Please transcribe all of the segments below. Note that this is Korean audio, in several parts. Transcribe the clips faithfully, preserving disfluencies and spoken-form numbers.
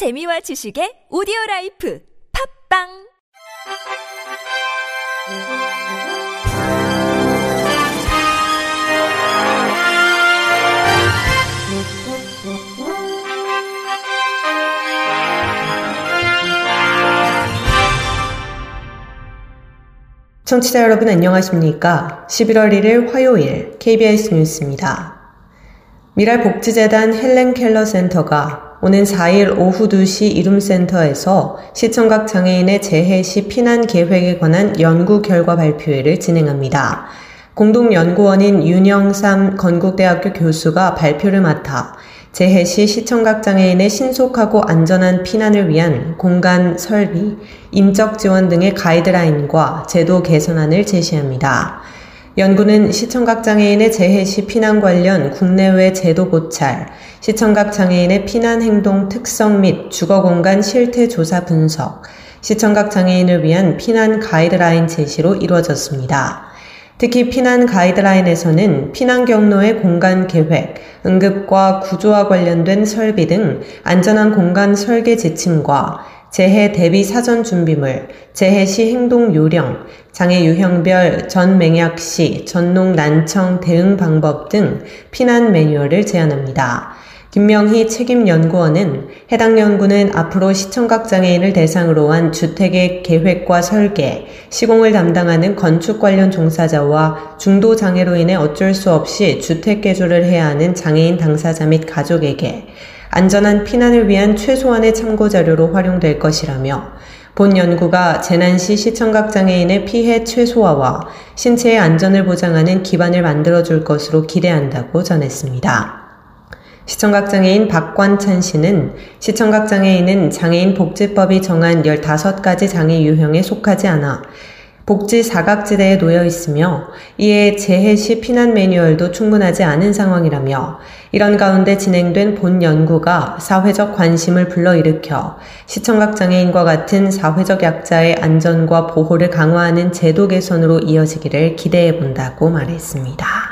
재미와 지식의 오디오라이프 팝빵 청취자 여러분 안녕하십니까? 십일월 일일 화요일 케이비에스 뉴스입니다. 미랄복지재단 헬렌 켈러 센터가 오는 사일 오후 두시 이룸센터에서 시청각 장애인의 재해 시 피난 계획에 관한 연구 결과 발표회를 진행합니다. 공동연구원인 윤영삼 건국대학교 교수가 발표를 맡아 재해 시 시청각 장애인의 신속하고 안전한 피난을 위한 공간 설비, 인적 지원 등의 가이드라인과 제도 개선안을 제시합니다. 연구는 시청각 장애인의 재해 시 피난 관련 국내외 제도 고찰, 시청각 장애인의 피난 행동 특성 및 주거 공간 실태 조사 분석, 시청각 장애인을 위한 피난 가이드라인 제시로 이루어졌습니다. 특히 피난 가이드라인에서는 피난 경로의 공간 계획, 응급과 구조와 관련된 설비 등 안전한 공간 설계 지침과 재해 대비 사전 준비물, 재해 시 행동 요령, 장애 유형별 전 맹약 시, 전농 난청 대응 방법 등 피난 매뉴얼을 제안합니다. 김명희 책임연구원은 해당 연구는 앞으로 시청각 장애인을 대상으로 한 주택의 계획과 설계, 시공을 담당하는 건축 관련 종사자와 중도 장애로 인해 어쩔 수 없이 주택 개조를 해야 하는 장애인 당사자 및 가족에게 안전한 피난을 위한 최소한의 참고 자료로 활용될 것이라며 본 연구가 재난 시 시청각 장애인의 피해 최소화와 신체의 안전을 보장하는 기반을 만들어줄 것으로 기대한다고 전했습니다. 시청각 장애인 박관찬 씨는 시청각 장애인은 장애인 복지법이 정한 열다섯 가지 장애 유형에 속하지 않아 복지 사각지대에 놓여 있으며 이에 재해 시 피난 매뉴얼도 충분하지 않은 상황이라며 이런 가운데 진행된 본 연구가 사회적 관심을 불러일으켜 시청각 장애인과 같은 사회적 약자의 안전과 보호를 강화하는 제도 개선으로 이어지기를 기대해 본다고 말했습니다.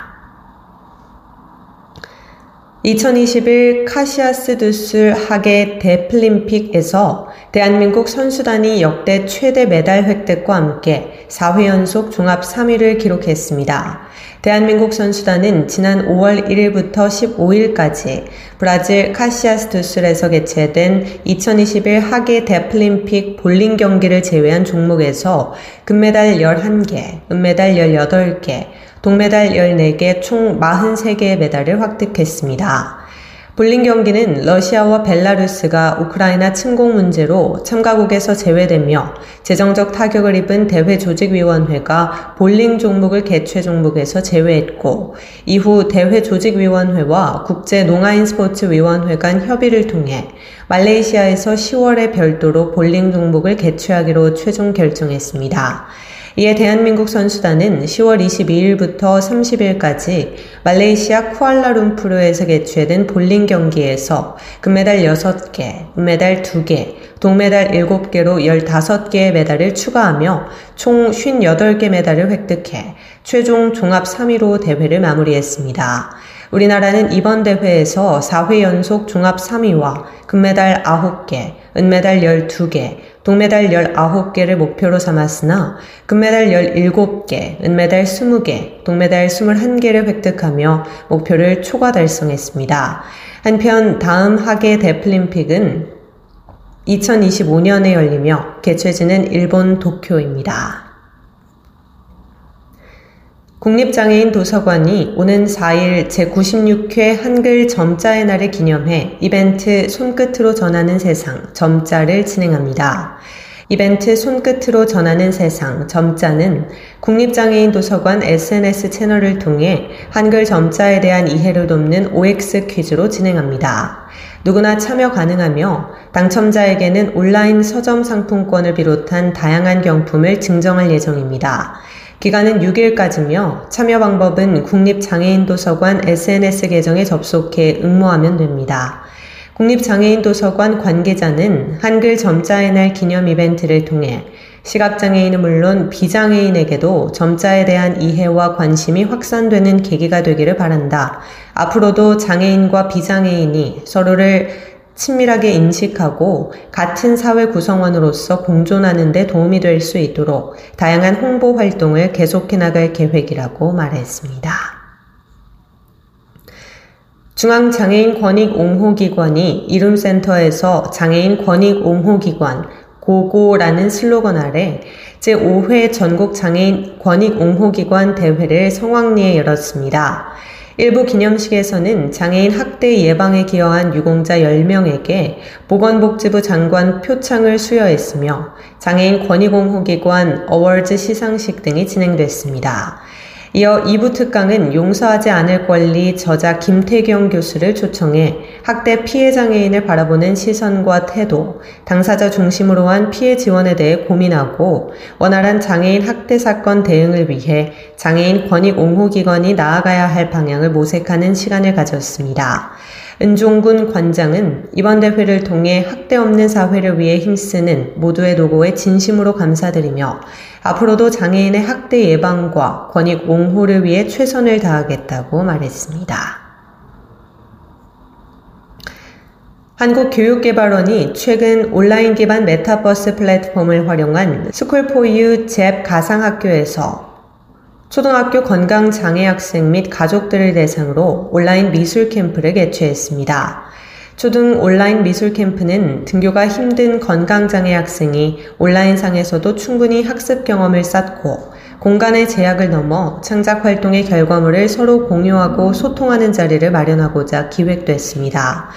이천이십일 카시아스 두슬 하계 데플림픽에서 대한민국 선수단이 역대 최대 메달 획득과 함께 사회 연속 종합 삼위를 기록했습니다. 대한민국 선수단은 지난 오월 일일부터 십오일까지 브라질 카시아스 두슬에서 개최된 이천이십일 하계 데플림픽 볼링 경기를 제외한 종목에서 금메달 열한 개, 은메달 열여덟 개, 동메달 열네 개 총 마흔세 개의 메달을 획득했습니다. 볼링 경기는 러시아와 벨라루스가 우크라이나 침공 문제로 참가국에서 제외되며 재정적 타격을 입은 대회조직위원회가 볼링 종목을 개최 종목에서 제외했고 이후 대회조직위원회와 국제농아인스포츠위원회 간 협의를 통해 말레이시아에서 시월에 별도로 볼링 종목을 개최하기로 최종 결정했습니다. 이에 대한민국 선수단은 시월 이십이일부터 삼십일까지 말레이시아 쿠알라룸푸르에서 개최된 볼링 경기에서 금메달 여섯 개, 은메달 두 개, 동메달 일곱 개로 열다섯 개의 메달을 추가하며 총 오십팔 개 메달을 획득해 최종 종합 삼위로 대회를 마무리했습니다. 우리나라는 이번 대회에서 사회 연속 종합 삼위와 금메달 아홉 개, 은메달 열두 개, 동메달 열아홉 개를 목표로 삼았으나 금메달 열일곱 개, 은메달 스무 개, 동메달 스물한 개를 획득하며 목표를 초과 달성했습니다. 한편 다음 하계 데플림픽은 이천이십오년에 열리며 개최지는 일본 도쿄입니다. 국립장애인도서관이 오는 사일 제구십육회 한글 점자의 날을 기념해 이벤트 손끝으로 전하는 세상 점자를 진행합니다. 이벤트 손끝으로 전하는 세상 점자는 국립장애인도서관 에스엔에스 채널을 통해 한글 점자에 대한 이해를 돕는 오엑스 퀴즈로 진행합니다. 누구나 참여 가능하며 당첨자에게는 온라인 서점 상품권을 비롯한 다양한 경품을 증정할 예정입니다. 기간은 육일까지며 참여 방법은 국립장애인도서관 에스엔에스 계정에 접속해 응모하면 됩니다. 국립장애인도서관 관계자는 한글 점자의 날 기념 이벤트를 통해 시각장애인은 물론 비장애인에게도 점자에 대한 이해와 관심이 확산되는 계기가 되기를 바란다. 앞으로도 장애인과 비장애인이 서로를 친밀하게 인식하고 같은 사회 구성원으로서 공존하는 데 도움이 될 수 있도록 다양한 홍보 활동을 계속해 나갈 계획이라고 말했습니다. 중앙장애인권익옹호기관이 이룸센터에서 장애인권익옹호기관 고고라는 슬로건 아래 제오 회 전국장애인권익옹호기관 대회를 성황리에 열었습니다. 일부 기념식에서는 장애인 학대 예방에 기여한 유공자 열 명에게 보건복지부 장관 표창을 수여했으며 장애인 권익옹호기관 어워즈 시상식 등이 진행됐습니다. 이어 이 부 특강은 용서하지 않을 권리 저자 김태경 교수를 초청해 학대 피해 장애인을 바라보는 시선과 태도, 당사자 중심으로 한 피해 지원에 대해 고민하고 원활한 장애인 학대 사건 대응을 위해 장애인 권익 옹호기관이 나아가야 할 방향을 모색하는 시간을 가졌습니다. 은종군 관장은 이번 대회를 통해 학대 없는 사회를 위해 힘쓰는 모두의 노고에 진심으로 감사드리며 앞으로도 장애인의 학대 예방과 권익 옹호를 위해 최선을 다하겠다고 말했습니다. 한국교육개발원이 최근 온라인 기반 메타버스 플랫폼을 활용한 스쿨포유 잽 가상학교에서 초등학교 건강장애 학생 및 가족들을 대상으로 온라인 미술 캠프를 개최했습니다. 초등 온라인 미술 캠프는 등교가 힘든 건강장애 학생이 온라인상에서도 충분히 학습 경험을 쌓고 공간의 제약을 넘어 창작 활동의 결과물을 서로 공유하고 소통하는 자리를 마련하고자 기획됐습니다.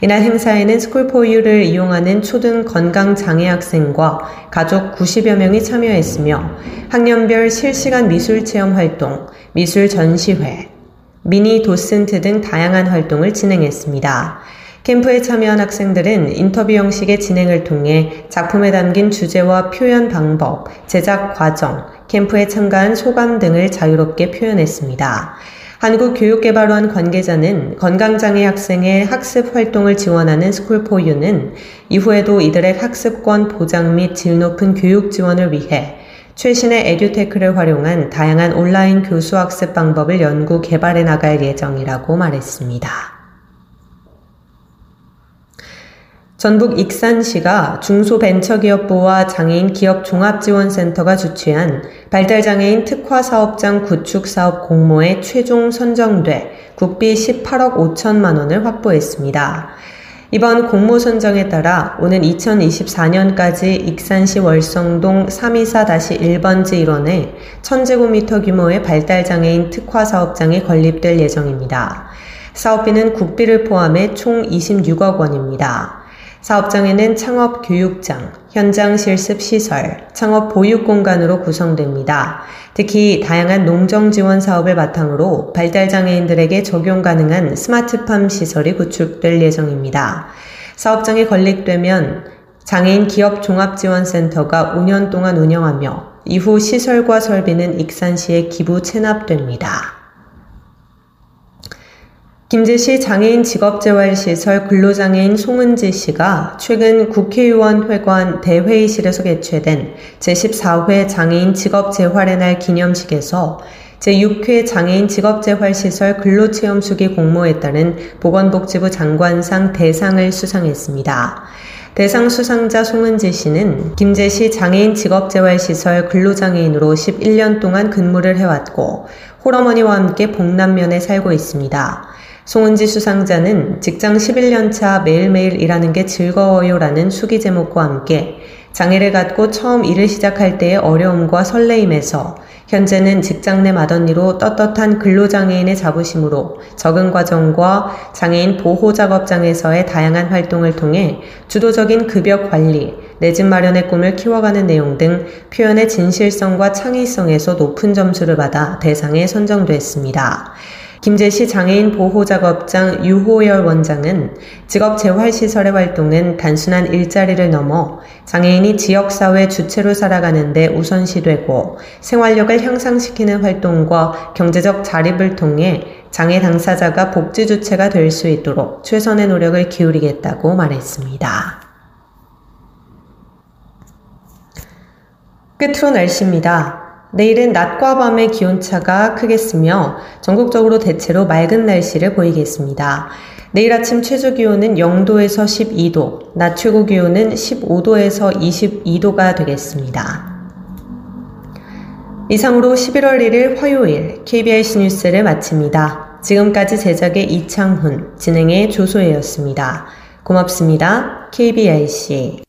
이날 행사에는 스쿨포유를 이용하는 초등 건강장애 학생과 가족 구십여 명이 참여했으며 학년별 실시간 미술체험 활동, 미술 전시회, 미니 도슨트 등 다양한 활동을 진행했습니다. 캠프에 참여한 학생들은 인터뷰 형식의 진행을 통해 작품에 담긴 주제와 표현 방법, 제작 과정, 캠프에 참가한 소감 등을 자유롭게 표현했습니다. 한국교육개발원 관계자는 건강장애 학생의 학습 활동을 지원하는 스쿨포유는 이후에도 이들의 학습권 보장 및 질 높은 교육 지원을 위해 최신의 에듀테크를 활용한 다양한 온라인 교수 학습 방법을 연구 개발해 나갈 예정이라고 말했습니다. 전북 익산시가 중소벤처기업부와 장애인기업종합지원센터가 주최한 발달장애인 특화사업장 구축사업 공모에 최종 선정돼 국비 십팔억 오천만 원을 확보했습니다. 이번 공모 선정에 따라 오는 이천이십사 년까지 익산시 월성동 삼백이십사 일 번지 일원에 천 제곱미터 규모의 발달장애인 특화사업장이 건립될 예정입니다. 사업비는 국비를 포함해 총 이십육억 원입니다. 사업장에는 창업교육장, 현장실습시설, 창업보육공간으로 구성됩니다. 특히 다양한 농정지원 사업을 바탕으로 발달장애인들에게 적용가능한 스마트팜 시설이 구축될 예정입니다. 사업장이 건립되면 장애인기업종합지원센터가 오 년 동안 운영하며 이후 시설과 설비는 익산시에 기부 체납됩니다. 김제시 장애인 직업재활시설 근로장애인 송은지 씨가 최근 국회의원 회관 대회의실에서 개최된 제십사 회 장애인 직업재활의 날 기념식에서 제육 회 장애인 직업재활시설 근로체험수기 공모에 따른 보건복지부 장관상 대상을 수상했습니다. 대상 수상자 송은지 씨는 김제시 장애인 직업재활시설 근로장애인으로 십일 년 동안 근무를 해왔고 홀어머니와 함께 봉남면에 살고 있습니다. 송은지 수상자는 직장 십일 년 차 매일매일 일하는 게 즐거워요라는 수기 제목과 함께 장애를 갖고 처음 일을 시작할 때의 어려움과 설레임에서 현재는 직장 내 맏언니로 떳떳한 근로장애인의 자부심으로 적응 과정과 장애인 보호작업장에서의 다양한 활동을 통해 주도적인 급여 관리, 내 집 마련의 꿈을 키워가는 내용 등 표현의 진실성과 창의성에서 높은 점수를 받아 대상에 선정됐습니다. 김제시 장애인 보호작업장 유호열 원장은 직업재활시설의 활동은 단순한 일자리를 넘어 장애인이 지역사회 주체로 살아가는 데 우선시되고 생활력을 향상시키는 활동과 경제적 자립을 통해 장애 당사자가 복지 주체가 될 수 있도록 최선의 노력을 기울이겠다고 말했습니다. 끝으로 날씨입니다. 내일은 낮과 밤의 기온차가 크겠으며 전국적으로 대체로 맑은 날씨를 보이겠습니다. 내일 아침 최저기온은 영도에서 십이 도, 낮 최고기온은 십오 도에서 이십이 도가 되겠습니다. 이상으로 십일월 일일 화요일 케이비아이씨 뉴스를 마칩니다. 지금까지 제작의 이창훈, 진행의 조소혜였습니다. 고맙습니다. 케이비아이씨.